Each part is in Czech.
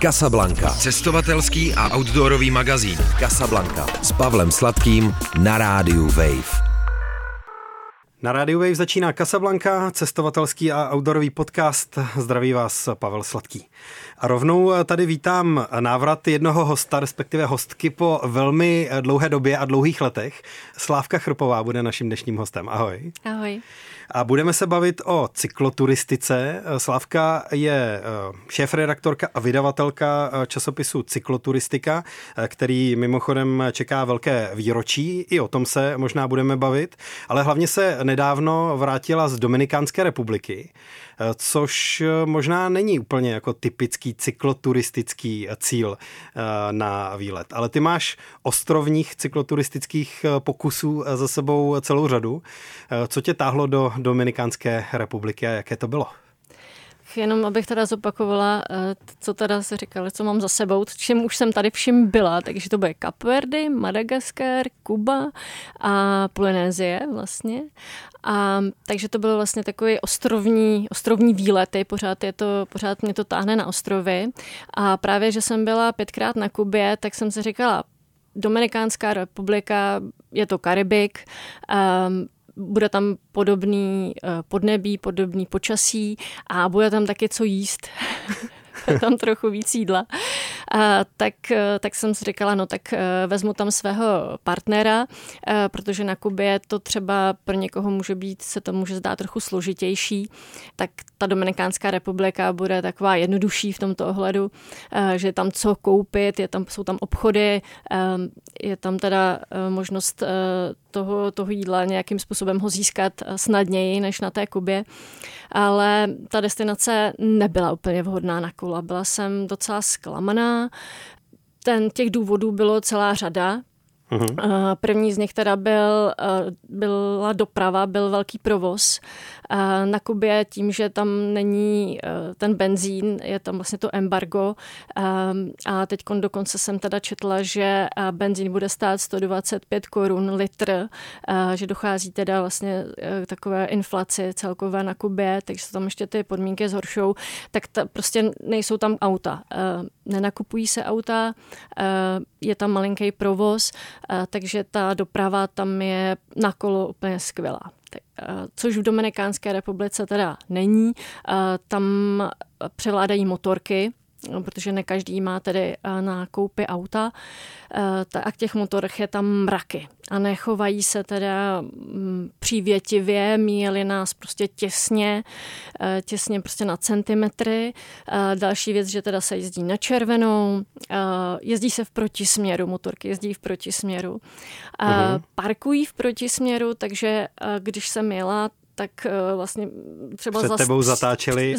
Casablanca. Cestovatelský a outdoorový magazín Casablanca s Pavlem Sladkým na rádiu Wave. Na rádiu Wave začíná Casablanca, cestovatelský a outdoorový podcast. Zdraví vás Pavel Sladký. A rovnou tady vítám návrat jednoho hosta, respektive hostky po velmi dlouhé době a dlouhých letech. Slávka Chrpová bude naším dnešním hostem. Ahoj. Ahoj. A budeme se bavit o cykloturistice. Slávka je šéfredaktorka a vydavatelka časopisu Cykloturistika, který mimochodem čeká velké výročí. I o tom se možná budeme bavit, ale hlavně se nedávno vrátila z Dominikánské republiky, což možná není úplně jako typický cykloturistický cíl na výlet. Ale ty máš ostrovních cykloturistických pokusů za sebou celou řadu. Co tě táhlo do Dominikánské republiky a jaké to bylo? Jenom abych teda zopakovala, co teda se říkali, co mám za sebou, čím už jsem tady všim byla, takže to bude Kapverdy, Madagaskar, Kuba a Polynézie vlastně. A takže to bylo vlastně takový ostrovní výlety, pořád mě to táhne na ostrovy. A právě, že jsem byla 5krát na Kubě, tak jsem si říkala, Dominikánská republika, je to Karibik, bude tam podobný podnebí, podobný počasí a bude tam taky co jíst. Tam trochu víc jídla. Tak jsem si říkala, vezmu tam svého partnera, protože na Kubě to třeba pro někoho se to může zdát trochu složitější, tak ta Dominikánská republika bude taková jednodušší v tomto ohledu, že je tam co koupit, jsou tam obchody, je tam teda možnost toho jídla nějakým způsobem ho získat snadněji než na té Kubě. Ale ta destinace nebyla úplně vhodná na kola. Byla jsem docela zklamaná. Těch důvodů bylo celá řada. Uhum. První z nich teda byla doprava, byl velký provoz. Na Kubě tím, že tam není ten benzín, je tam vlastně to embargo a teď dokonce jsem teda četla, že benzín bude stát 125 Kč litr, že dochází teda vlastně takové inflaci celkové na Kubě, takže se tam ještě ty podmínky zhoršou, tak prostě nejsou tam auta. Nenakupují se auta, je tam malinký provoz, takže ta doprava tam je na kolo úplně skvělá. Což v Dominikánské republice teda není. Tam převládají motorky, protože ne každý má tedy na koupi auta. A těch motorech je tam mraky. A nechovají se teda přívětivě, míjeli nás prostě těsně prostě na centimetry. Další věc, že teda se jezdí na červenou, jezdí se v protisměru, motorky jezdí v protisměru. Parkují v protisměru, takže když jsem jela, tak vlastně třeba před tebou zatáčeli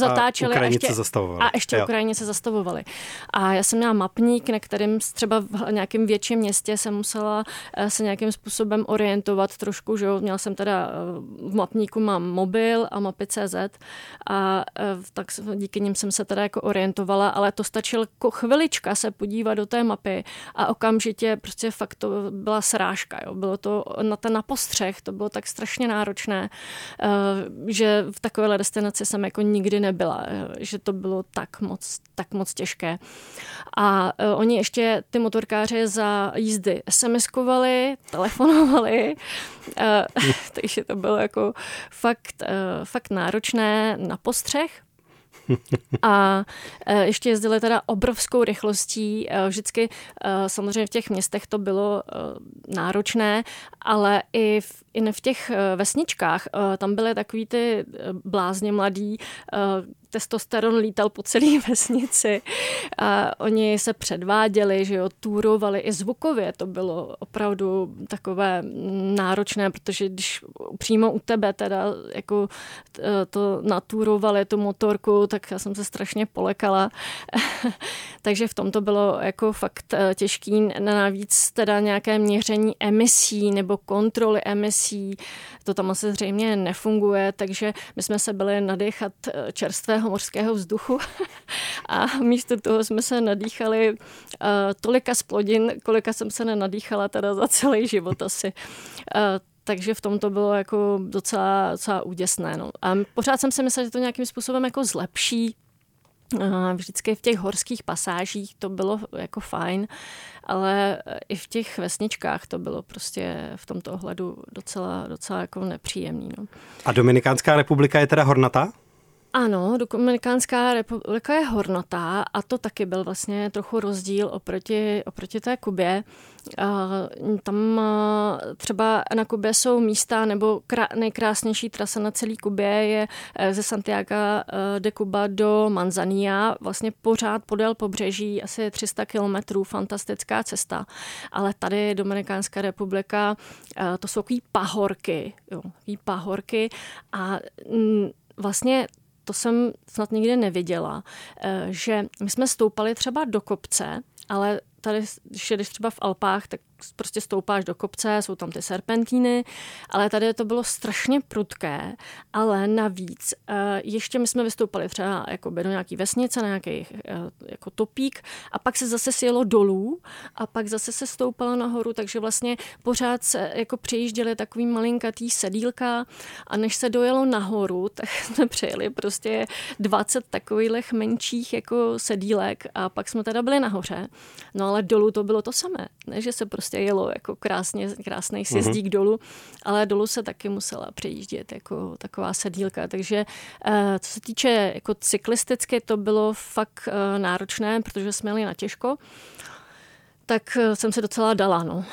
a ještě Ukrajině se zastavovali. A já jsem měla mapník, na kterém třeba v nějakém větším městě jsem musela se nějakým způsobem orientovat trošku, že jo. Měla jsem teda v mapníku mám mobil a mapy.cz a tak díky nim jsem se teda jako orientovala, ale to stačilo chvilička se podívat do té mapy a okamžitě prostě fakt to byla srážka, jo. Bylo to na postřeh, to bylo tak strašně náročné, že v takovéhle destinaci jsem jako nikdy nebyla, že to bylo tak moc těžké. A oni ještě ty motorkáře za jízdy SMS-kovali, telefonovali, takže to bylo jako fakt náročné na postřeh. A ještě jezdili teda obrovskou rychlostí, vždycky samozřejmě v těch městech to bylo náročné, ale i v těch vesničkách tam byly takový ty blázně mladí, testosteron lítal po celé vesnici a oni se předváděli, že jo, túrovali i zvukově. To bylo opravdu takové náročné, protože když přímo u tebe teda jako to natúrovali tu motorku, tak já jsem se strašně polekala. Takže v tom to bylo jako fakt těžký. Navíc teda nějaké měření emisí nebo kontroly emisí, to tam asi zřejmě nefunguje, takže my jsme se byli nadýchat čerstvé mořského vzduchu a místo toho jsme se nadýchali tolika splodin, kolika jsem se nenadýchala teda za celý život asi. Takže v tom to bylo jako docela úděsné. No. A pořád jsem si myslela, že to nějakým způsobem jako zlepší, Vždycky v těch horských pasážích to bylo jako fajn, ale i v těch vesničkách to bylo prostě v tomto ohledu docela jako nepříjemný. No. A Dominikánská republika je teda hornatá? Ano, Dominikánská republika je hornatá a to taky byl vlastně trochu rozdíl oproti té Kubě. Tam třeba na Kubě jsou místa, nebo nejkrásnější trasa na celé Kubě je ze Santiago de Cuba do Manzanía, vlastně pořád podél pobřeží, asi 300 kilometrů, fantastická cesta. Ale tady Dominikánská republika, to jsou takový pahorky, jo, pahorky a vlastně to jsem snad nikdy neviděla, že my jsme stoupali třeba do kopce, ale tady, když jedeš třeba v Alpách, tak prostě stoupáš do kopce, jsou tam ty serpentíny, ale tady to bylo strašně prudké, ale navíc ještě my jsme vystoupali třeba jako do nějaký vesnice, na nějaký jako topík a pak se zase sjelo dolů a pak zase se stoupalo nahoru, takže vlastně pořád se jako přejížděli takový malinkatý sedílka a než se dojelo nahoru, tak jsme přejeli prostě 20 takových menších jako sedílek a pak jsme teda byli nahoře. No ale dolů to bylo to samé, ne? Že se prostě jelo jako krásný sjezdík dolů, ale dolů se taky musela přejíždět jako taková sedílka. Takže co se týče jako cyklisticky, to bylo fakt náročné, protože jsme jeli na těžko. Tak jsem se docela dala. No.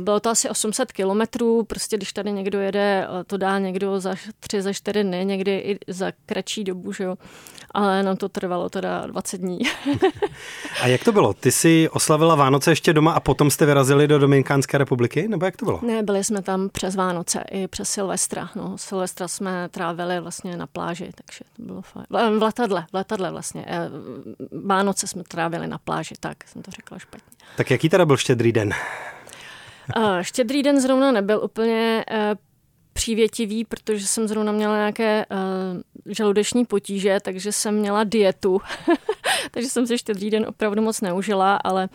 Bylo to asi 800 kilometrů, prostě když tady někdo jede, to dá někdo za 3, za 4 dny, někdy i za kratší dobu, že jo. Ale nám to trvalo teda 20 dní. A jak to bylo? Ty jsi oslavila Vánoce ještě doma a potom jste vyrazili do Dominikánské republiky? Nebo jak to bylo? Ne, byli jsme tam přes Vánoce i přes Silvestra. No, Silvestra jsme trávili vlastně na pláži, takže to bylo fajn. V letadle vlastně. Vánoce jsme trávili na pláži, tak jsem to řekla špatně. Tak jaký teda byl Štědrý den? Štědrý den zrovna nebyl úplně přívětivý, protože jsem zrovna měla nějaké žaludeční potíže, takže jsem měla dietu. Takže jsem si Štědrý den opravdu moc neužila, ale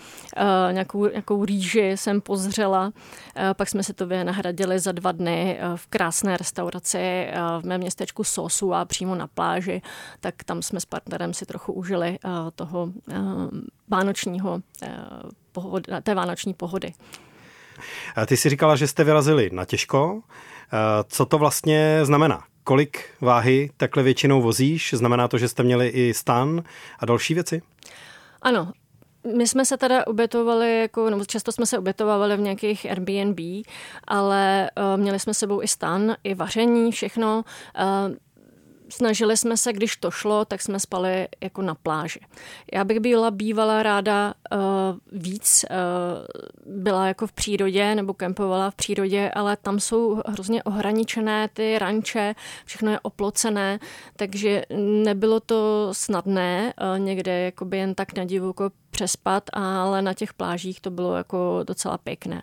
nějakou rýži jsem pozřela. Pak jsme se to vynahradili za 2 dny v krásné restauraci v mém městečku Sosua a přímo na pláži. Tak tam jsme s partnerem si trochu užili toho vánočního té vánoční pohody. A ty jsi říkala, že jste vyrazili na těžko. Co to vlastně znamená? Kolik váhy takhle většinou vozíš? Znamená to, že jste měli i stan a další věci? Ano. My jsme se teda obětovali, často jsme se obětovali v nějakých Airbnb, ale měli jsme s sebou i stan, i vaření, všechno. Snažili jsme se, když to šlo, tak jsme spali jako na pláži. Já bych bývala ráda víc, byla jako v přírodě nebo kempovala v přírodě, ale tam jsou hrozně ohraničené ty ranče, všechno je oplocené, takže nebylo to snadné někde jakoby jen tak na divoko přespat, ale na těch plážích to bylo jako docela pěkné.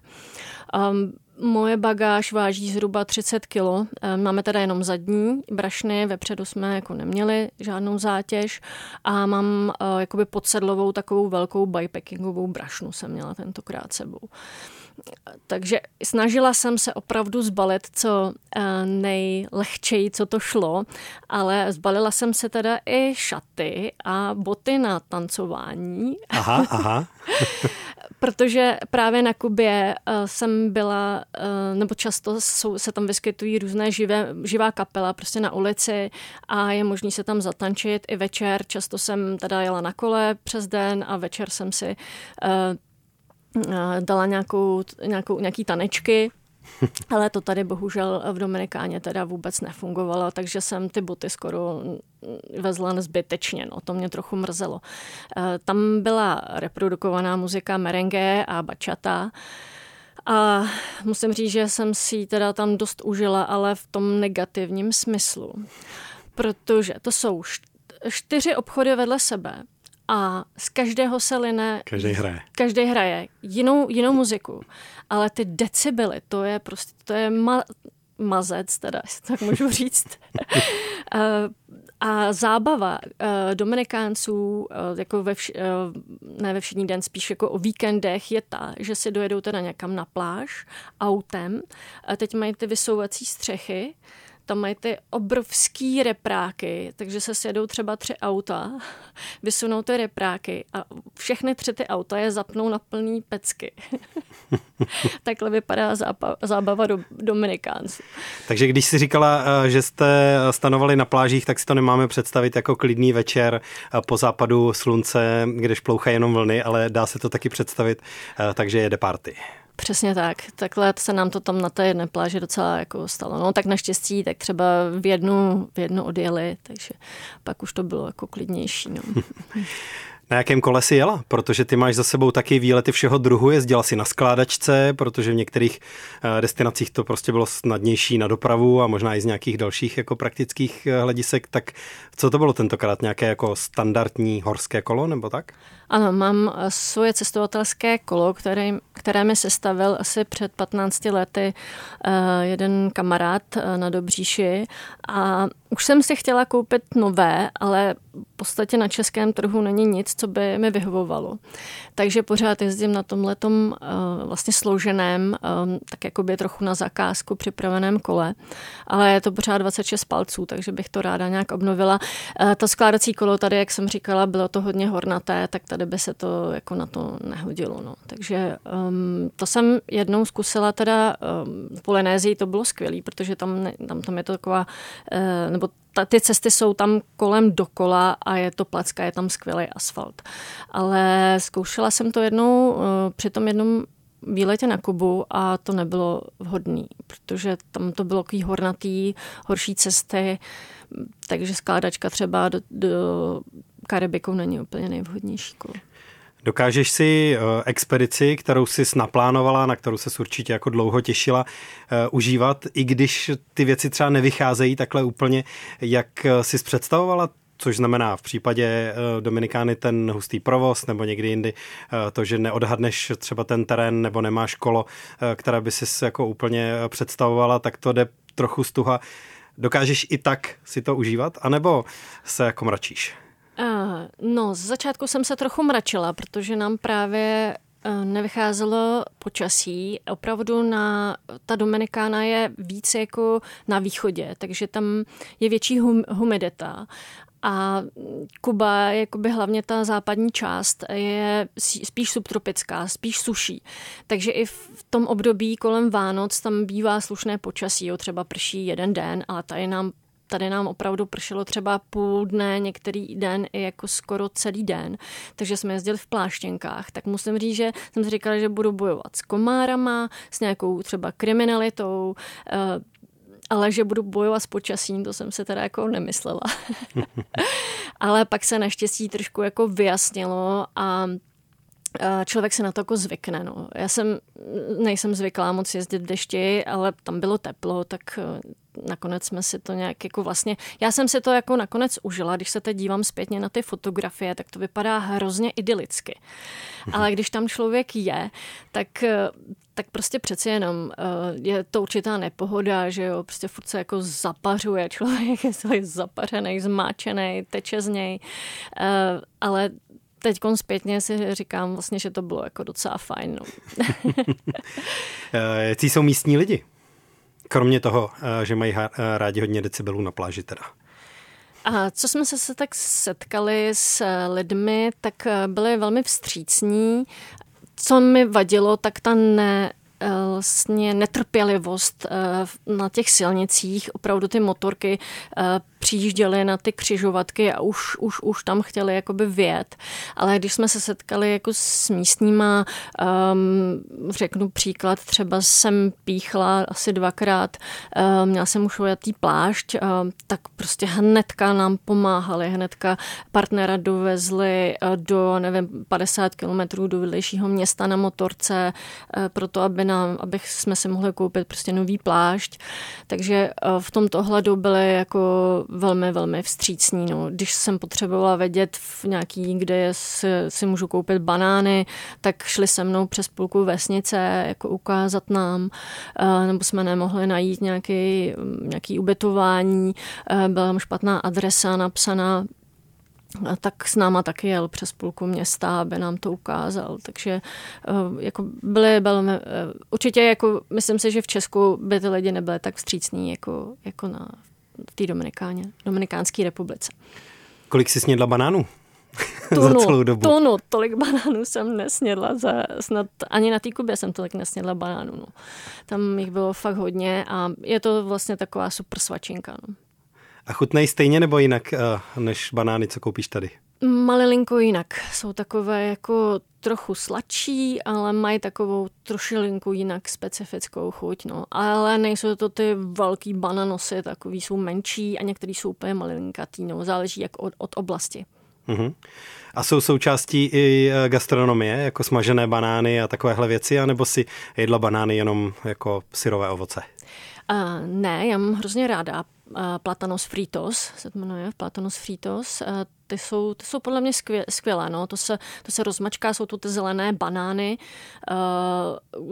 Moje bagáž váží zhruba 30 kilo. Máme teda jenom zadní brašny, vepředu jsme jako neměli žádnou zátěž a mám jakoby podsedlovou takovou velkou bikepackingovou brašnu jsem měla tentokrát sebou. Takže snažila jsem se opravdu zbalit co nejlehčeji, co to šlo, ale zbalila jsem se teda i šaty a boty na tancování. Aha. Protože právě na Kubě jsem byla, nebo často se tam vyskytují různé živá kapela prostě na ulici a je možný se tam zatančit i večer. Často jsem teda jela na kole přes den a večer jsem si dala nějaký tanečky, ale to tady bohužel v Dominikáně teda vůbec nefungovalo, takže jsem ty boty skoro vezla zbytečně, no, to mě trochu mrzelo. Tam byla reprodukovaná muzika merengue a bachata a musím říct, že jsem si ji teda tam dost užila, ale v tom negativním smyslu, protože to jsou 4 obchody vedle sebe. A z každého se line... Každý hraje jinou muziku. Ale ty decibely, to je mazec, teda, tak můžu říct. A zábava Dominikánců, jako ne ve všední den, spíš jako o víkendech, je ta, že si dojedou teda někam na pláž autem. A teď mají ty vysouvací střechy, Tam mají ty obrovský repráky, takže se sjedou třeba 3 auta, vysunou ty repráky a všechny 3 auta je zapnou na plný pecky. Takhle vypadá zábava Dominikánců. Takže když jsi říkala, že jste stanovali na plážích, tak si to nemáme představit jako klidný večer po západu slunce, kde šplouchají jenom vlny, ale dá se to taky představit, takže jede party. Přesně tak. Takhle se nám to tam na té jedné pláži docela jako stalo. No tak naštěstí, tak třeba v jednu odjeli, takže pak už to bylo jako klidnější. No. Na jakém kole si jela? Protože ty máš za sebou taky výlety všeho druhu. Jezdila si na skládačce, protože v některých destinacích to prostě bylo snadnější na dopravu a možná i z nějakých dalších jako praktických hledisek. Tak co to bylo tentokrát? Nějaké jako standardní horské kolo nebo tak? Ano, mám svoje cestovatelské kolo, které mi sestavil asi před 15 lety jeden kamarád na Dobříši. A už jsem si chtěla koupit nové, ale v podstatě na českém trhu není nic, co by mi vyhovovalo. Takže pořád jezdím na tomhletom vlastně složeném, tak jakoby trochu na zakázku připraveném kole. Ale je to pořád 26 palců, takže bych to ráda nějak obnovila. To skládací kolo tady, jak jsem říkala, bylo to hodně hornaté, tak tady by se to jako na to nehodilo. No. Takže to jsem jednou zkusila teda v Polynésii, to bylo skvělý, protože tam je to taková, nebo ty cesty jsou tam kolem dokola a je to placka, je tam skvělý asfalt. Ale zkoušela jsem to jednou při tom jednom výletě na Kubu a to nebylo vhodný, protože tam to bylo takový hornatý, horší cesty, takže skládačka třeba do Karibiku není úplně nejvhodnější kolo. Dokážeš si expedici, kterou jsi naplánovala, na kterou ses určitě jako dlouho těšila, užívat, i když ty věci třeba nevycházejí takhle úplně, jak jsi představovala? Což znamená v případě Dominikány ten hustý provoz, nebo někdy jindy to, že neodhadneš třeba ten terén, nebo nemáš kolo, které by si jako úplně představovala, tak to jde trochu stuha. Dokážeš i tak si to užívat, anebo se jako mračíš? No, z začátku jsem se trochu mračila, protože nám právě nevycházelo počasí. Opravdu ta Dominikána je více jako na východě, takže tam je větší humidita. A Kuba, jakoby hlavně ta západní část, je spíš subtropická, spíš suší. Takže i v tom období kolem Vánoc tam bývá slušné počasí, třeba prší jeden den, ale tady nám opravdu pršelo třeba půl dne, některý den i jako skoro celý den. Takže jsme jezdili v pláštěnkách. Tak musím říct, že jsem si říkala, že budu bojovat s komárama, s nějakou třeba kriminalitou, ale že budu bojovat s počasím, to jsem se teda jako nemyslela. Ale pak se naštěstí trošku jako vyjasnilo a člověk se na to jako zvykne. No. Já nejsem zvyklá moc jezdit v dešti, ale tam bylo teplo, tak nakonec jsme si to nějak jako vlastně... Já jsem si to jako nakonec užila, když se teď dívám zpětně na ty fotografie, tak to vypadá hrozně idylicky. Ale když tam člověk je, tak prostě přeci jenom je to určitá nepohoda, že jo, prostě furt se jako zapařuje, člověk je zapařený, zmáčený, teče z něj, ale teďkon zpětně si říkám vlastně, že to bylo jako docela fajn. Jaký jsou místní lidi? Kromě toho, že mají rádi hodně decibelů na pláži teda. A co jsme se tak setkali s lidmi, tak byli velmi vstřícní. Co mi vadilo, tak ta vlastně netrpělivost na těch silnicích, opravdu ty motorky přijížděly na ty křižovatky a už tam chtěli jakoby vyjet. Ale když jsme se setkali jako s místníma, řeknu příklad, třeba jsem píchla asi 2krát, měla jsem už ujatý plášť, tak prostě hnedka nám pomáhali, hnedka partnera dovezli do, 50 km do vedlejšího města na motorce, proto aby jsme si mohli koupit prostě nový plášť. Takže v tomto ohledu byly jako velmi, velmi vstřícní. No. Když jsem potřebovala vědět v nějaký, kde si můžu koupit banány, tak šli se mnou přes půlku vesnice jako ukázat nám, nebo jsme nemohli najít nějaký ubytování, byla tam špatná adresa napsaná, tak s náma taky jel přes půlku města, aby nám to ukázal. Takže jako byli určitě, jako, myslím si, že v Česku by ty lidi nebyly tak vstřícní jako v té Dominikánské republice. Kolik jsi snědla banánů? Za celou dobu. Tonu, tolik banánů jsem nesnědla, snad ani na té Kubě jsem tolik nesnědla banánů. No. Tam jich bylo fakt hodně a je to vlastně taková super svačinka. No. A chutnají stejně nebo jinak než banány, co koupíš tady? Malilinko jinak. Jsou takové jako trochu sladší, ale mají takovou trošilinku jinak specifickou chuť. No. Ale nejsou to ty velký bananosy, takový jsou menší a některý jsou úplně malilinkatý. No. Záleží jak od oblasti. Uhum. A jsou součástí i gastronomie, jako smažené banány a takovéhle věci, anebo si jedla banány jenom jako syrové ovoce? Ne, já mám hrozně ráda Platanos fritos, se to jmenuje, Platanos fritos. Ty jsou podle mě skvělé, no. To se rozmačká, jsou tu ty zelené banány,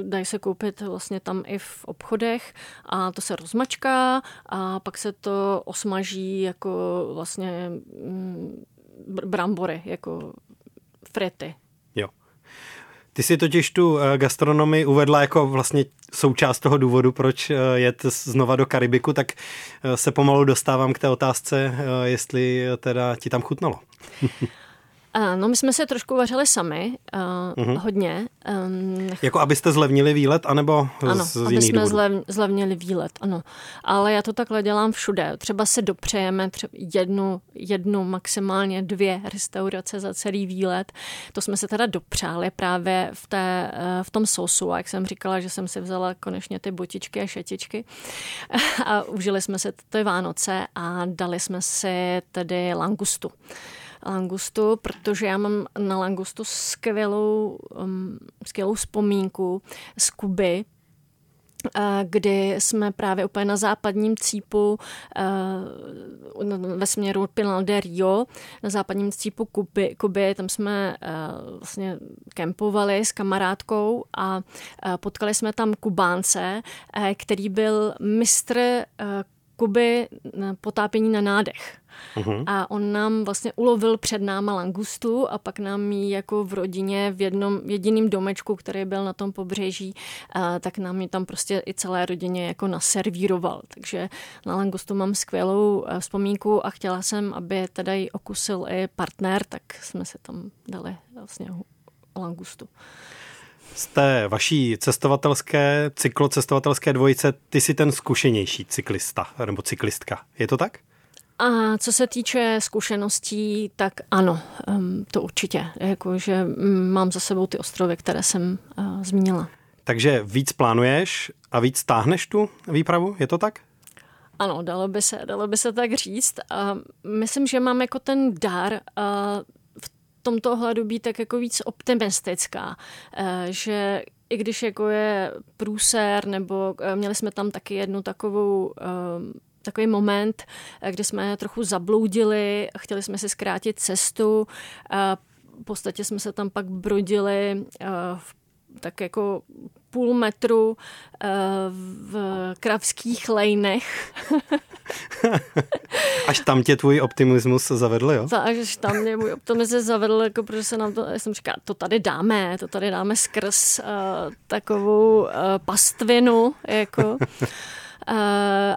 dají se koupit vlastně tam i v obchodech a to se rozmačká a pak se to osmaží jako vlastně brambory, jako frity. Jo. Ty si totiž tu gastronomii uvedla jako vlastně součást toho důvodu, proč jet znova do Karibiku, tak se pomalu dostávám k té otázce, jestli teda ti tam chutnalo. No, my jsme se trošku vařili sami, hodně. Jako abyste zlevnili výlet, anebo ano, z jiných důvodů? Ano, abychom zlevnili výlet, ano. Ale já to takhle dělám všude. Třeba si dopřejeme jednu, maximálně dvě restaurace za celý výlet. To jsme se teda dopřáli právě v tom Sosua, jak jsem říkala, že jsem si vzala konečně ty botičky a šetičky. A užili jsme si ty Vánoce a dali jsme si tedy langustu, protože já mám na langustu skvělou vzpomínku z Kuby, kdy jsme právě úplně na západním cípu ve směru Pinal de Rio, na západním cípu Kuby, tam jsme vlastně kempovali s kamarádkou a potkali jsme tam Kubánce, který byl mistr Kuby potápění na nádech. Uhum. A on nám vlastně ulovil před náma langustu a pak nám ji jako v rodině v jediném domečku, který byl na tom pobřeží, tak nám ji tam prostě i celé rodině jako naservíroval. Takže na langustu mám skvělou vzpomínku a chtěla jsem, aby teda ji okusil i partner, tak jsme se tam dali vlastně langustu. Z té vaší cyklocestovatelské dvojice, ty jsi ten zkušenější cyklista nebo cyklistka, je to tak? A co se týče zkušeností, tak ano, to určitě. Jakože mám za sebou ty ostrovy, které jsem zmínila. Takže víc plánuješ a víc táhneš tu výpravu, je to tak? Ano, dalo by se tak říct. Myslím, že mám jako ten dar v tomto ohledu být tak jako víc optimistická, že i když jako je průser, nebo měli jsme tam taky jednu takový moment, kdy jsme trochu zabloudili, chtěli jsme si zkrátit cestu. V podstatě jsme se tam pak brodili tak jako půl metru v kravských lejnech. Až tam tě tvůj optimismus zavedl, jo? Až tam mě můj optimismus zavedl, jako protože se nám to, já jsem říkala, to tady dáme skrz takovou pastvinu, jako...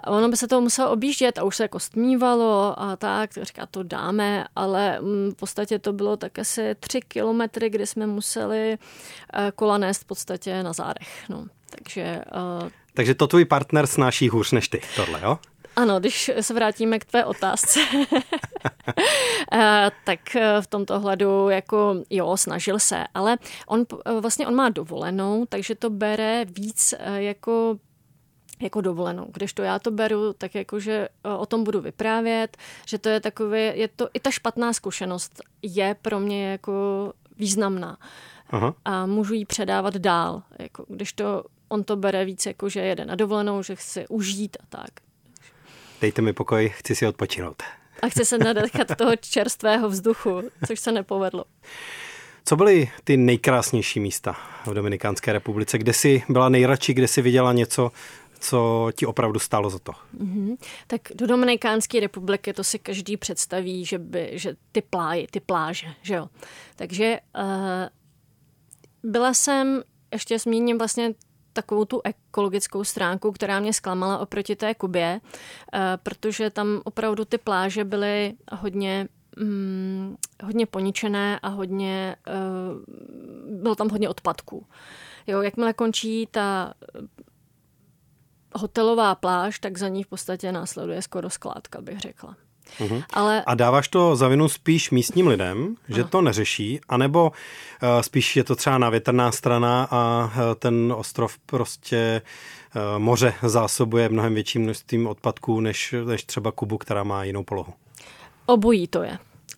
ono by se toho muselo objíždět a už se jako stmívalo a tak říká, to dáme, ale v podstatě to bylo tak asi 3 kilometry, kdy jsme museli kola nést v podstatě na zádech. No, takže to tvůj partner snáší hůř než ty, tohle, jo? Ano, když se vrátíme k tvé otázce, tak v tomto ohledu jako jo, snažil se, ale on má dovolenou, takže to bere víc jako dovolenou. Když to já to beru, tak jakože o tom budu vyprávět, že to je takové, je to i ta špatná zkušenost je pro mě jako významná. Aha. A můžu ji předávat dál. Jako, když to, on to bere víc, jakože jede na dovolenou, že chce užít a tak. Dejte mi pokoj, chci si odpočinout. A chci se nadechat toho čerstvého vzduchu, což se nepovedlo. Co byly ty nejkrásnější místa v Dominikánské republice? Kde jsi byla nejradši, kde jsi viděla něco, co ti opravdu stálo za to. Mm-hmm. Tak do Dominikánské republiky to si každý představí, že ty pláže, že jo. Takže byla jsem, ještě zmíním vlastně takovou tu ekologickou stránku, která mě zklamala oproti té Kubě, protože tam opravdu ty pláže byly hodně poničené a bylo tam hodně odpadků. Jo, jakmile končí ta hotelová pláž, tak za ní v podstatě následuje skoro skládka, bych řekla. Uhum. A dáváš to za vinu spíš místním lidem, že to neřeší, anebo spíš je to třeba navětrná strana a ten ostrov prostě moře zásobuje mnohem větším množstvím odpadků než třeba Kubu, která má jinou polohu?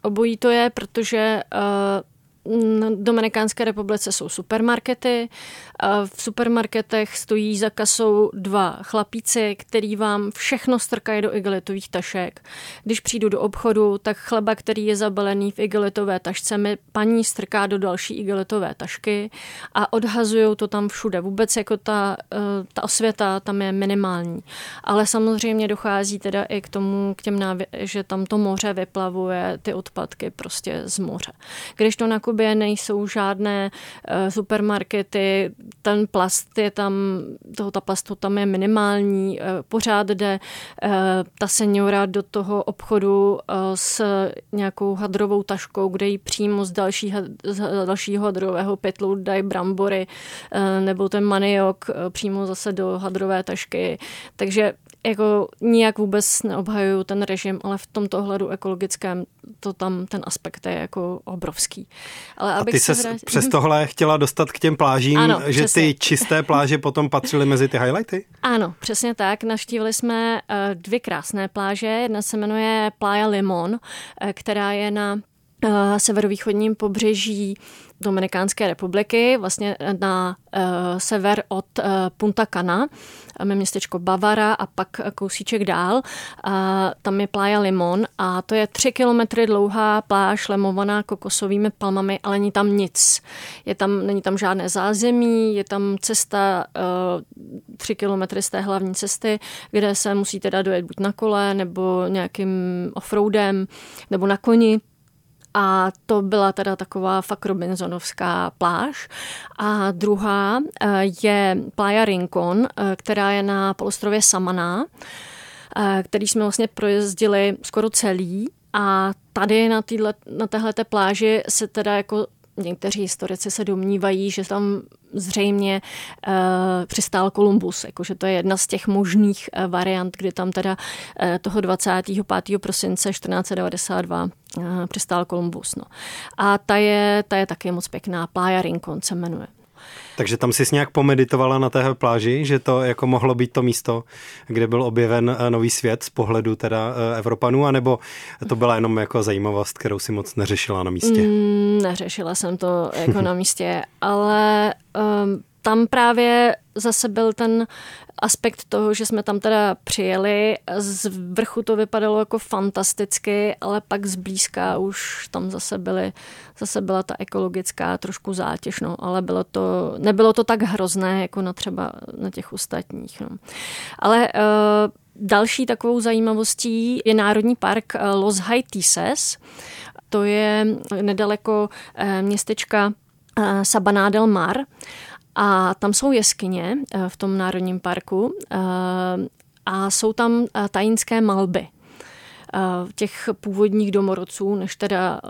Obojí to je, protože v Dominikánské republice jsou supermarkety. V supermarketech stojí za kasou dva chlapíci, který vám všechno strkají do igelitových tašek. Když přijdu do obchodu, tak chleba, který je zabalený v igelitové tašce, mi paní strká do další igelitové tašky a odhazují to tam všude. Vůbec jako ta osvěta tam je minimální. Ale samozřejmě dochází teda i k tomu, že tam to moře vyplavuje ty odpadky prostě z moře. Když to na Kubě nejsou žádné supermarkety, ten plast je tam, ta plastu tam je minimální, pořád jde ta seniora do toho obchodu s nějakou hadrovou taškou, kde jí přímo z dalšího hadrového pytlu dají brambory nebo ten maniok přímo zase do hadrové tašky. Takže jako nijak vůbec neobhajuju ten režim, ale v tomto ohledu ekologickém to tam ten aspekt je jako obrovský. Ale abych přes tohle chtěla dostat k těm plážím, ano, že přesně. Ty čisté pláže potom patřily mezi ty highlighty? Ano, přesně tak. Navštívili jsme dvě krásné pláže. Jedna se jmenuje Playa Limón, která je na severovýchodním pobřeží Dominikánské republiky, vlastně na sever od Punta Cana, městečko Bavara a pak kousíček dál. Tam je Playa Limón a to je 3 kilometry dlouhá pláž lemovaná kokosovými palmami, ale není tam nic. Není tam žádné zázemí, je tam cesta 3 kilometry z té hlavní cesty, kde se musí teda dojet buď na kole nebo nějakým offroadem nebo na koni. A to byla teda taková fakt robinsonovská pláž. A druhá je Playa Rincon, která je na polostrově Samana, který jsme vlastně projezdili skoro celý. A tady na téhleté pláži se teda jako někteří historici se domnívají, že tam zřejmě přistál Kolumbus, jakože to je jedna z těch možných variant, kdy tam teda toho 25. prosince 1492 přistál Kolumbus. No. A ta je taky moc pěkná, Playa Rincon se jmenuje. Takže tam jsi nějak pomeditovala na téhle pláži, že to jako mohlo být to místo, kde byl objeven nový svět z pohledu teda Evropanů, anebo to byla jenom jako zajímavost, kterou si moc neřešila na místě? Neřešila jsem to jako na místě, ale tam právě zase byl ten aspekt toho, že jsme tam teda přijeli, z vrchu to vypadalo jako fantasticky, ale pak zblízka už tam zase byla ta ekologická trošku zátěž, no, ale nebylo to tak hrozné, jako třeba na těch ostatních. No. Ale další takovou zajímavostí je Národní park Los Haitises, to je nedaleko městečka Sabaná del Mar. A tam jsou jeskyně v tom národním parku a jsou tam taínské malby těch původních domorodců, než teda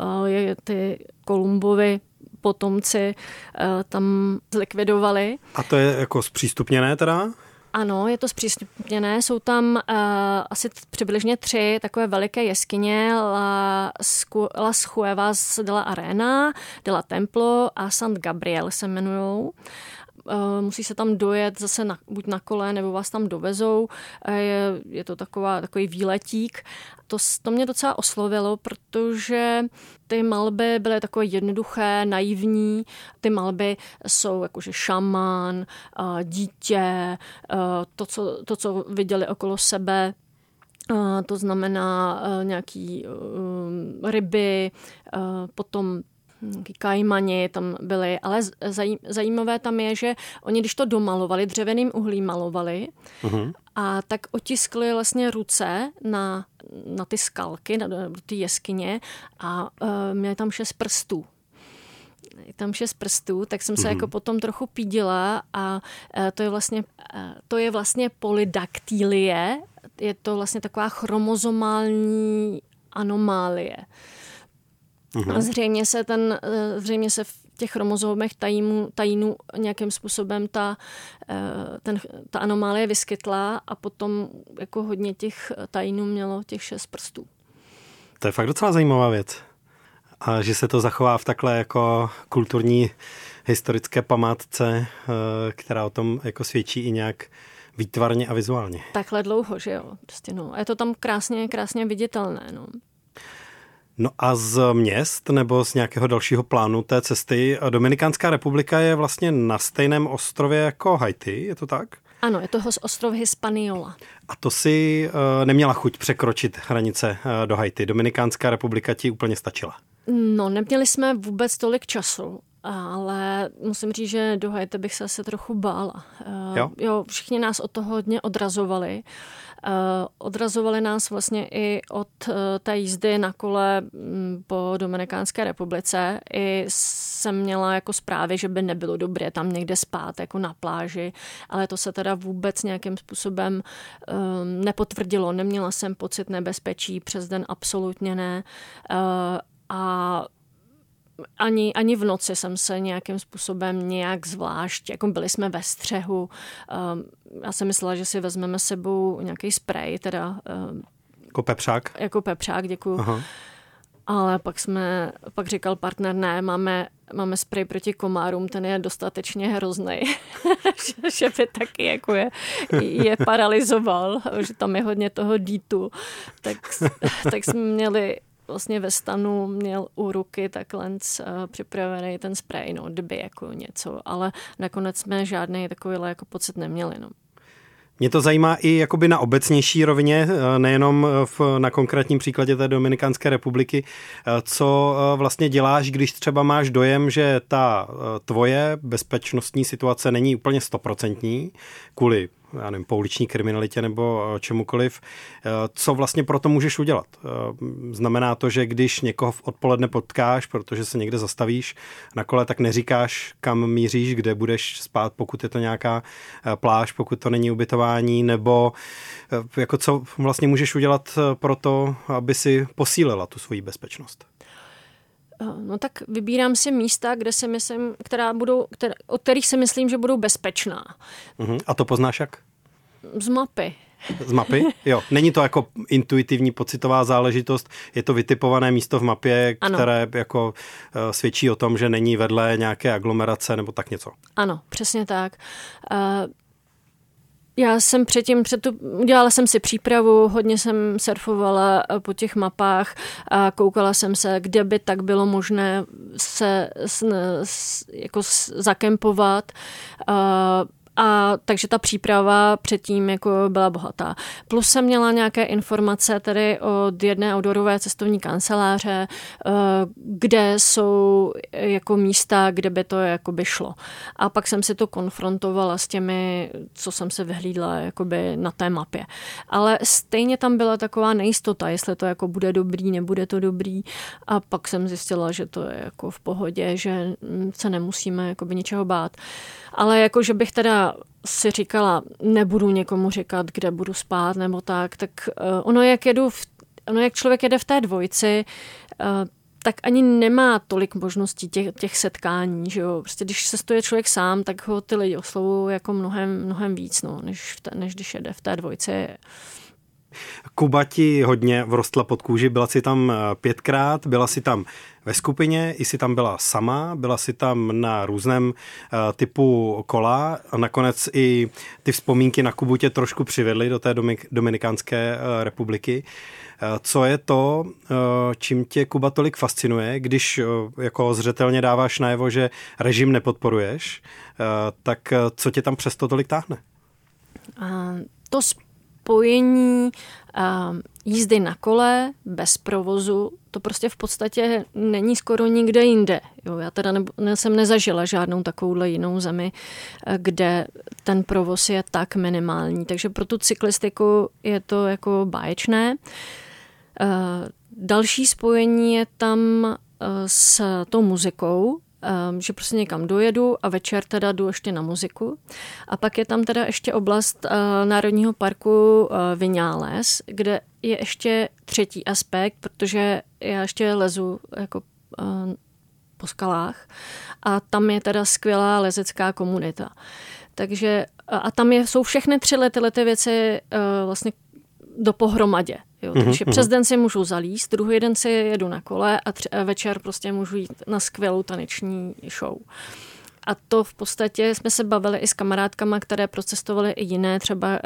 ty Kolumbovy potomci tam zlikvidovali. A to je jako zpřístupněné teda? Ano, je to zpřístupněné. Jsou tam asi přibližně 3 takové veliké jeskyně. Las Chuevas, Dela Arena, Dela Templo a San Gabriel se jmenujou. Musí se tam dojet zase buď na kole, nebo vás tam dovezou. Je to takový výletík. To mě docela oslovilo, protože ty malby byly takové jednoduché, naivní. Ty malby jsou jakože šaman, dítě, to, co viděli okolo sebe. To znamená nějaký ryby, potom kajmani tam byly, ale zajímavé tam je, že oni, když to domalovali, dřevěným uhlím malovali, a tak otiskli vlastně ruce na ty skalky, na ty jeskyně a měli tam 6 prstů. Tak jsem se jako potom trochu pídila a to je vlastně polydaktylie, je to vlastně taková chromozomální anomálie. A zřejmě se v těch chromozomech tajinu nějakým způsobem ta anomálie vyskytla a potom jako hodně těch tajinů mělo těch 6 prstů. To je fakt docela zajímavá věc. A že se to zachová v takhle jako kulturní historické památce, která o tom jako svědčí i nějak výtvarně a vizuálně. Takhle dlouho, že jo. Prostě no. A je to tam krásně viditelné, no. No a z měst nebo z nějakého dalšího plánu té cesty, Dominikánská republika je vlastně na stejném ostrově jako Haiti, je to tak? Ano, je to ostrov Hispaniola. A to si neměla chuť překročit hranice do Haiti. Dominikánská republika ti úplně stačila? No, neměli jsme vůbec tolik času, ale musím říct, že do Haiti bych se asi trochu bála. Jo, všichni nás od toho hodně odrazovali. Odrazovali nás vlastně i od té jízdy na kole po Dominikánské republice. I jsem měla jako zprávy, že by nebylo dobré tam někde spát, jako na pláži, ale to se teda vůbec nějakým způsobem nepotvrdilo. Neměla jsem pocit nebezpečí, přes den absolutně ne. A ani v noci jsem se nějakým způsobem nějak zvlášť, jako byli jsme ve střehu. Já jsem myslela, že si vezmeme sebou nějaký sprej, teda... Jako pepřák? Jako pepřák, děkuju. Aha. Ale pak říkal partner, ne, máme sprej proti komárům, ten je dostatečně hrozný, že by taky jako je paralyzoval, že tam je hodně toho dítu. Tak jsme měli... Vlastně ve stanu měl u ruky takhle připravený ten spray, no, kdyby jako něco, ale nakonec jsme žádný takovýhle jako pocit neměli, no. Mě to zajímá i jakoby na obecnější rovině, nejenom na konkrétním příkladě té Dominikánské republiky, co vlastně děláš, když třeba máš dojem, že ta tvoje bezpečnostní situace není úplně 100% kvůli, já nevím, pouliční kriminalitě nebo čemukoliv, co vlastně pro to můžeš udělat. Znamená to, že když někoho odpoledne potkáš, protože se někde zastavíš na kole, tak neříkáš, kam míříš, kde budeš spát, pokud je to nějaká pláž, pokud to není ubytování, nebo jako co vlastně můžeš udělat pro to, aby si posílila tu svoji bezpečnost. No tak vybírám si místa, kde si myslím, o kterých si myslím, že budou bezpečná. A to poznáš jak? Z mapy. Z mapy? Jo. Není to jako intuitivní pocitová záležitost, je to vytipované místo v mapě, které jako svědčí o tom, že není vedle nějaké aglomerace nebo tak něco. Ano, přesně tak. Já jsem dělala jsem si přípravu, hodně jsem surfovala po těch mapách a koukala jsem se, kde by tak bylo možné se jako zakempovat. A takže ta příprava předtím jako byla bohatá. Plus jsem měla nějaké informace tady od jedné outdoorové cestovní kanceláře, kde jsou jako místa, kde by to jakoby šlo. A pak jsem si to konfrontovala s těmi, co jsem se vyhlídla jakoby na té mapě. Ale stejně tam byla taková nejistota, jestli to jako bude dobrý, nebude to dobrý. A pak jsem zjistila, že to je jako v pohodě, že se nemusíme jakoby ničeho bát. Ale jako, že bych teda si říkala, nebudu někomu říkat, kde budu spát nebo tak jak člověk jede v té dvojci, tak ani nemá tolik možností těch setkání, že jo. Prostě když cestuje člověk sám, tak ho ty lidi oslovují jako mnohem víc, no, než když jede v té dvojci. Kuba ti hodně vrostla pod kůži, byla jsi tam 5krát, byla jsi tam ve skupině, i jsi tam byla sama, byla jsi tam na různém typu kola a nakonec i ty vzpomínky na Kubu tě trošku přivedly do té Dominikánské republiky. Co je to, čím tě Kuba tolik fascinuje, když jako zřetelně dáváš najevo, že režim nepodporuješ, tak co tě tam přesto tolik táhne? To spojení jízdy na kole bez provozu, to prostě v podstatě není skoro nikde jinde. Jo, já teda jsem nezažila žádnou takovouhle jinou zemi, kde ten provoz je tak minimální. Takže pro tu cyklistiku je to jako báječné. Další spojení je tam s tou muzikou, že prostě někam dojedu a večer teda jdu ještě na muziku. A pak je tam teda ještě oblast Národního parku Viñáles, kde je ještě třetí aspekt, protože já ještě lezu jako po skalách a tam je teda skvělá lezecká komunita. Takže a tam jsou všechny tři tyhle věci vlastně do pohromadě. Jo, takže přes den si můžu zalíst, druhý den si jedu na kole a večer prostě můžu jít na skvělou taneční show. A to v podstatě jsme se bavili i s kamarádkama, které procestovaly i jiné třeba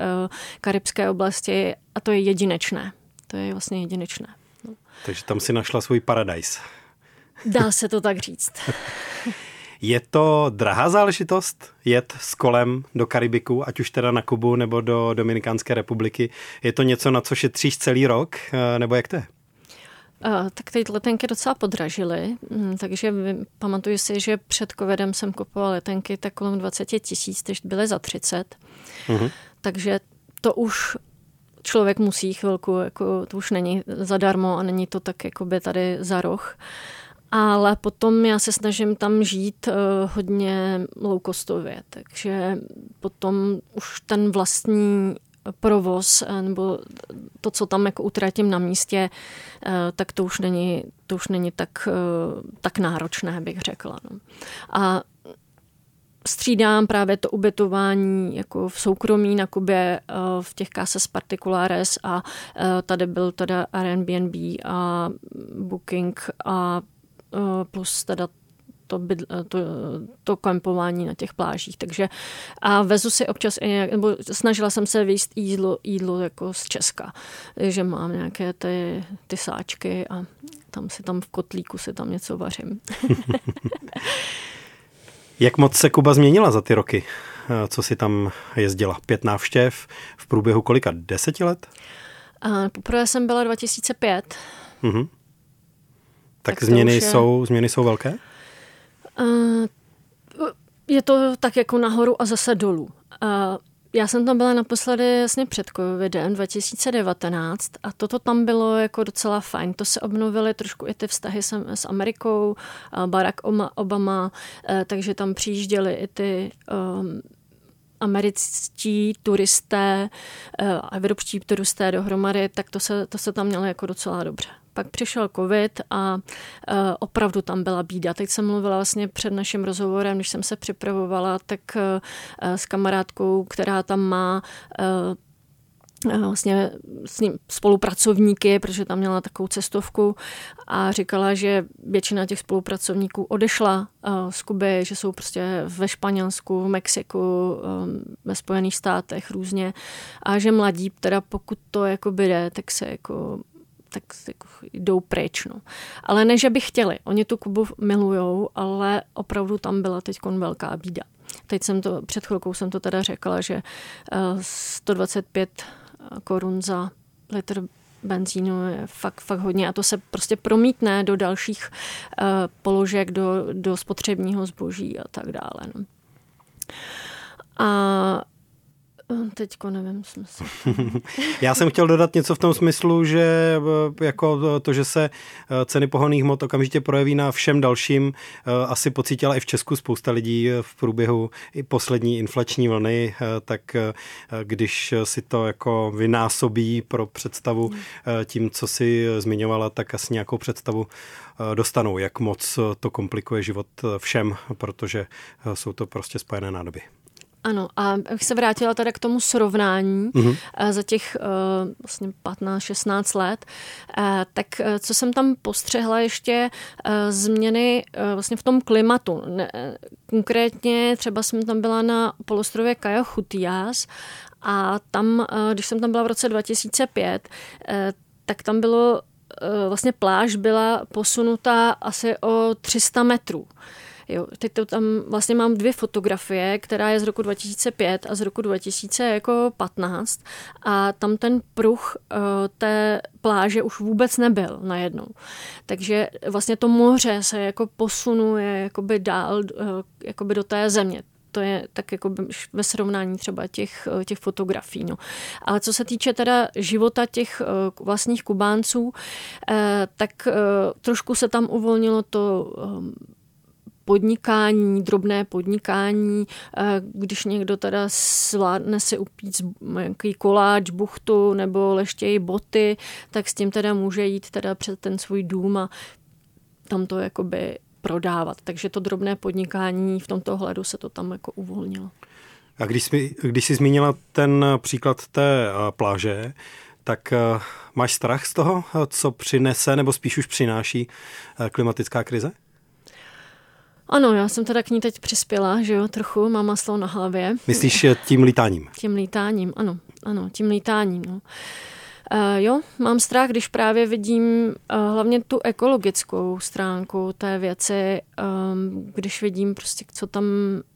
karibské oblasti a to je jedinečné. To je vlastně jedinečné. No. Takže tam si našla svůj paradise. Dá se to tak říct. Je to drahá záležitost jet s kolem do Karibiku, ať už teda na Kubu nebo do Dominikánské republiky? Je to něco, na co šetříš celý rok, nebo jak to je? Tak teď letenky docela podražily, takže pamatuju si, že před covidem jsem kupovala letenky tak kolem 20 000, teď byly za 30. Mm-hmm. Takže to už člověk musí chvilku, jako, to už není zadarmo a není to tak jakoby tady za roh. Ale potom já se snažím tam žít hodně low-costově, takže potom už ten vlastní provoz nebo to, co tam jako utratím na místě, tak to už není tak náročné, bych řekla. No. A střídám právě to ubytování jako v soukromí na Kubě, v těch casas particulares a tady byl teda Airbnb a Booking a plus teda to kampování na těch plážích. Takže a vezu si občas, nebo snažila jsem se vyjíst jídlo jako z Česka, že mám nějaké ty sáčky a tam v kotlíku si tam něco vařím. Jak moc se Kuba změnila za ty roky, co si tam jezdila? 5 návštěv v průběhu kolika? 10 let? Poprvé jsem byla 2005. Mhm. Tak změny jsou velké? Je to tak jako nahoru a zase dolů. Já jsem tam byla naposledy jasně před covidem 2019 a toto tam bylo jako docela fajn. To se obnovily trošku i ty vztahy s Amerikou, Barack Obama, takže tam přijížděli i ty američtí turisté a evropští turisté dohromady, tak to se tam mělo jako docela dobře. Pak přišel covid a opravdu tam byla bída. Teď jsem mluvila vlastně před naším rozhovorem, když jsem se připravovala, tak s kamarádkou, která tam má vlastně s ním spolupracovníky, protože tam měla takovou cestovku a říkala, že většina těch spolupracovníků odešla z Kuby, že jsou prostě ve Španělsku, v Mexiku, ve Spojených státech různě a že mladí, teda pokud to jako jde, tak jdou pryč. No. Ale ne, že by chtěli. Oni tu Kubu milujou, ale opravdu tam byla teď velká bída. Před chvilkou jsem to teda řekla, že 125 korun za litr benzínu je fakt hodně a to se prostě promítne do dalších položek, do spotřebního zboží a tak dále. No. A teďko nevím smysl. Já jsem chtěl dodat něco v tom smyslu, že jako to, že se ceny pohonných hmot okamžitě projeví na všem dalším, asi pocítila i v Česku spousta lidí v průběhu i poslední inflační vlny, tak když si to jako vynásobí pro představu tím, co si zmiňovala, tak asi nějakou představu dostanou, jak moc to komplikuje život všem, protože jsou to prostě spojené nádoby. Ano, a bych se vrátila teda k tomu srovnání za těch vlastně 15-16 let, tak co jsem tam postřehla ještě změny vlastně v tom klimatu. Konkrétně třeba jsem tam byla na polostrově Cayo Jutías a tam, když jsem tam byla v roce 2005, tak tam bylo, vlastně pláž byla posunutá asi o 300 metrů. Jo, teď to tam vlastně mám dvě fotografie, která je z roku 2005 a z roku 2015 a tam ten pruh té pláže už vůbec nebyl najednou. Takže vlastně to moře se jako posunuje jakoby dál jakoby do té země. To je tak jako ve srovnání třeba těch fotografií. No. Ale co se týče teda života těch vlastních Kubánců, tak trošku se tam uvolnilo to podnikání, drobné podnikání, když někdo teda zvládne si upít nějaký koláč, buchtu nebo leštějí boty, tak s tím teda může jít teda před ten svůj dům a tam to jakoby prodávat. Takže to drobné podnikání v tomto ohledu se to tam jako uvolnilo. A když jsi zmínila ten příklad té pláže, tak máš strach z toho, co přinese nebo spíš už přináší klimatická krize? Ano, já jsem teda k ní teď přispěla, že jo, trochu, mám maslo na hlavě. Myslíš tím lítáním? Tím lítáním, ano, tím lítáním, no. Jo, mám strach, když právě vidím hlavně tu ekologickou stránku té věci, když vidím prostě,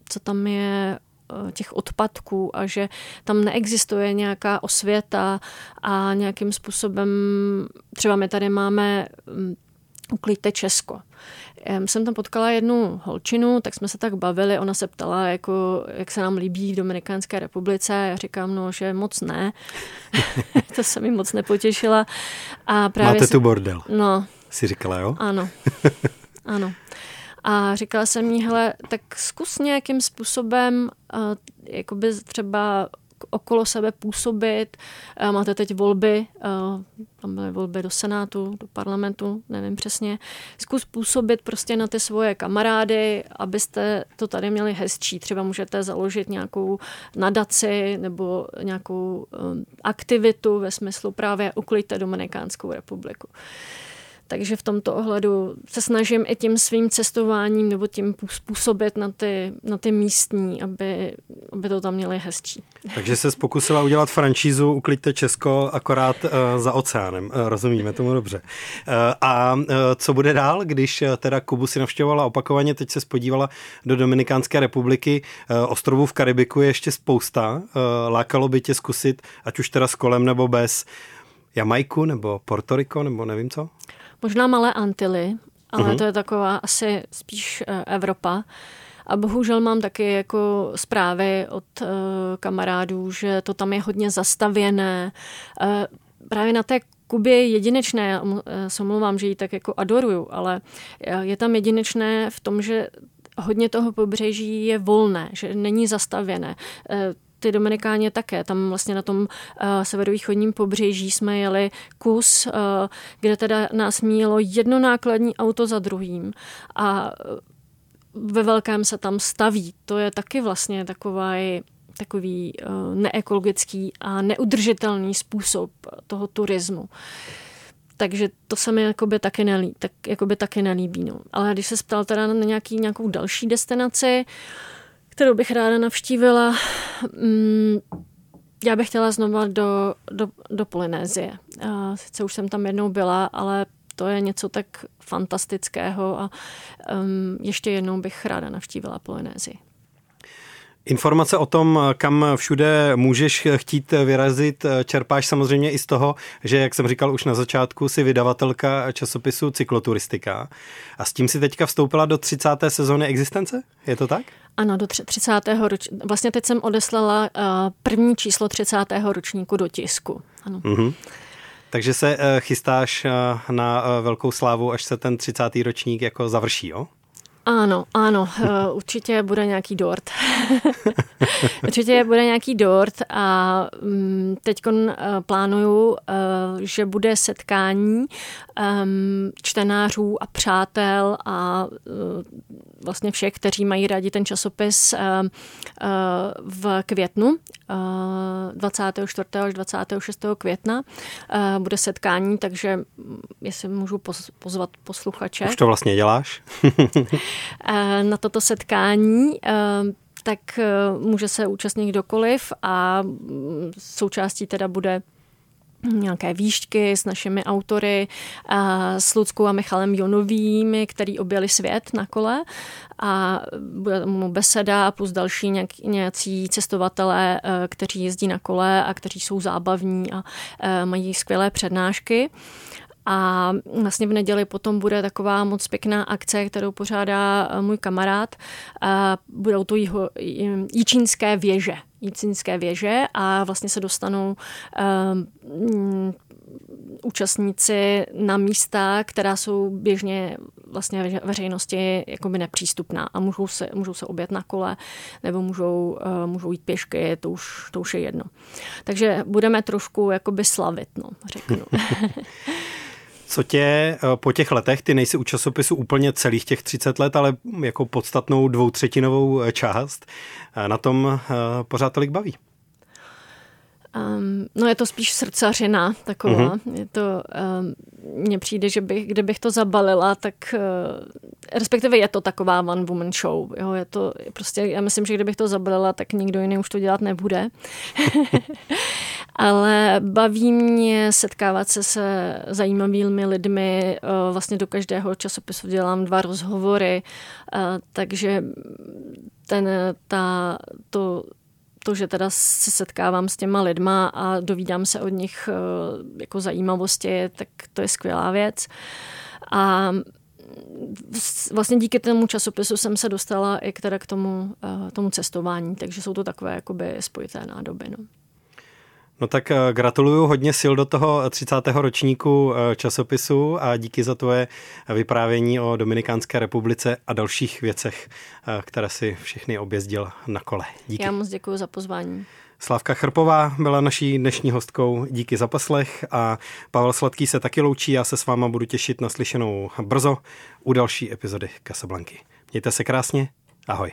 co tam je těch odpadků a že tam neexistuje nějaká osvěta a nějakým způsobem, třeba my tady máme Uklidte Česko. Jsem tam potkala jednu holčinu, tak jsme se tak bavili, ona se ptala, jako, jak se nám líbí v Dominikánské republice. Já říkám, no, že moc ne. To se mi moc nepotěšila. A právě máte tu bordel, no, jsi říkala, jo? Ano, ano. A říkala jsem jí, hele, tak zkus nějakým způsobem jakoby třeba okolo sebe působit. Máte teď volby, tam byly volby do Senátu, do parlamentu, nevím přesně. Zkus působit prostě na ty svoje kamarády, abyste to tady měli hezčí. Třeba můžete založit nějakou nadaci nebo nějakou aktivitu ve smyslu právě uklidte Dominikánskou republiku. Takže v tomto ohledu se snažím i tím svým cestováním nebo tím působit na ty místní, aby to tam měli hezčí. Takže se pokusila udělat franšízu Uklidte Česko akorát za oceánem. Rozumíme tomu dobře. A co bude dál, když teda Kubu si navštěvovala opakovaně, teď se podívala do Dominikánské republiky. Ostrovů v Karibiku je ještě spousta. Lákalo by tě zkusit, ať už teda s kolem nebo bez, Jamajku nebo Porto Rico nebo nevím co? Možná Malé Antily, ale to je taková asi spíš Evropa. A bohužel mám taky jako zprávy od kamarádů, že to tam je hodně zastavěné. Právě na té Kubě je jedinečné, já se omlouvám, že ji tak jako adoruju, ale je tam jedinečné v tom, že hodně toho pobřeží je volné, že není zastavěné. Ty Dominikáně také. Tam vlastně na tom severovýchodním pobřeží jsme jeli kus, kde teda nás míjelo jedno nákladní auto za druhým a ve velkém se tam staví. To je taky vlastně takový neekologický a neudržitelný způsob toho turismu. Takže to se mi jakoby taky nelíbí. No. Ale když se ptal teda na nějakou další destinaci, kterou bych ráda navštívila. Já bych chtěla znova do Polynézie. Sice už jsem tam jednou byla, ale to je něco tak fantastického a ještě jednou bych ráda navštívila Polynésii. Informace o tom, kam všude můžeš chtít vyrazit, čerpáš samozřejmě i z toho, že, jak jsem říkal už na začátku, jsi vydavatelka časopisu Cykloturistika. A s tím si teďka vstoupila do 30. sezóny existence? Je to tak? Ano, do 30. ročníku. Vlastně teď jsem odeslala první číslo 30. ročníku do tisku. Ano. Mm-hmm. Takže se chystáš na velkou slávu, až se ten 30. ročník jako završí, jo? Ano, určitě bude nějaký dort. Určitě bude nějaký dort a teď plánuju, že bude setkání čtenářů a přátel a vlastně všech, kteří mají rádi ten časopis v květnu, 24. až 26. května. Bude setkání, takže jestli můžu pozvat posluchače. Už to vlastně děláš? Na toto setkání, tak může se účastnit kdokoliv a součástí teda bude nějaké výšky s našimi autory, s Luckou a Michalem Jonovými, který objeli svět na kole, a bude mu beseda plus další nějací cestovatelé, kteří jezdí na kole a kteří jsou zábavní a mají skvělé přednášky. A vlastně v neděli potom bude taková moc pěkná akce, kterou pořádá můj kamarád. Budou to jičínské věže a vlastně se dostanou účastníci na místa, která jsou běžně vlastně veřejnosti jakoby nepřístupná a můžou se objet na kole nebo můžou jít pěšky, to už je jedno. Takže budeme trošku jakoby slavit, no, řeknu. Co tě po těch letech, ty nejsi u časopisu úplně celých těch 30 let, ale jako podstatnou 2/3 část, na tom pořád tolik baví? No je to spíš srdcařina taková. Mm-hmm. Mně přijde, že kdybych to zabalila, tak respektive je to taková one woman show. Jo? Je to prostě, já myslím, že kdybych to zabalila, tak nikdo jiný už to dělat nebude. Ale baví mě setkávat se zajímavými lidmi. Vlastně do každého časopisu dělám 2 rozhovory, takže že teda se setkávám s těma lidma a dovídám se od nich jako zajímavosti, tak to je skvělá věc. A vlastně díky tomu časopisu jsem se dostala i teda k tomu cestování, takže jsou to takové jakoby spojité nádoby, no. No tak gratuluju, hodně sil do toho 30. ročníku časopisu a díky za tvoje vyprávění o Dominikánské republice a dalších věcech, které si všechny objezdil na kole. Díky. Já moc děkuju za pozvání. Slávka Chrpová byla naší dnešní hostkou, díky za poslech, a Pavel Sladký se taky loučí. Já se s váma budu těšit na slyšenou brzo u další epizody Casablanky. Mějte se krásně, ahoj.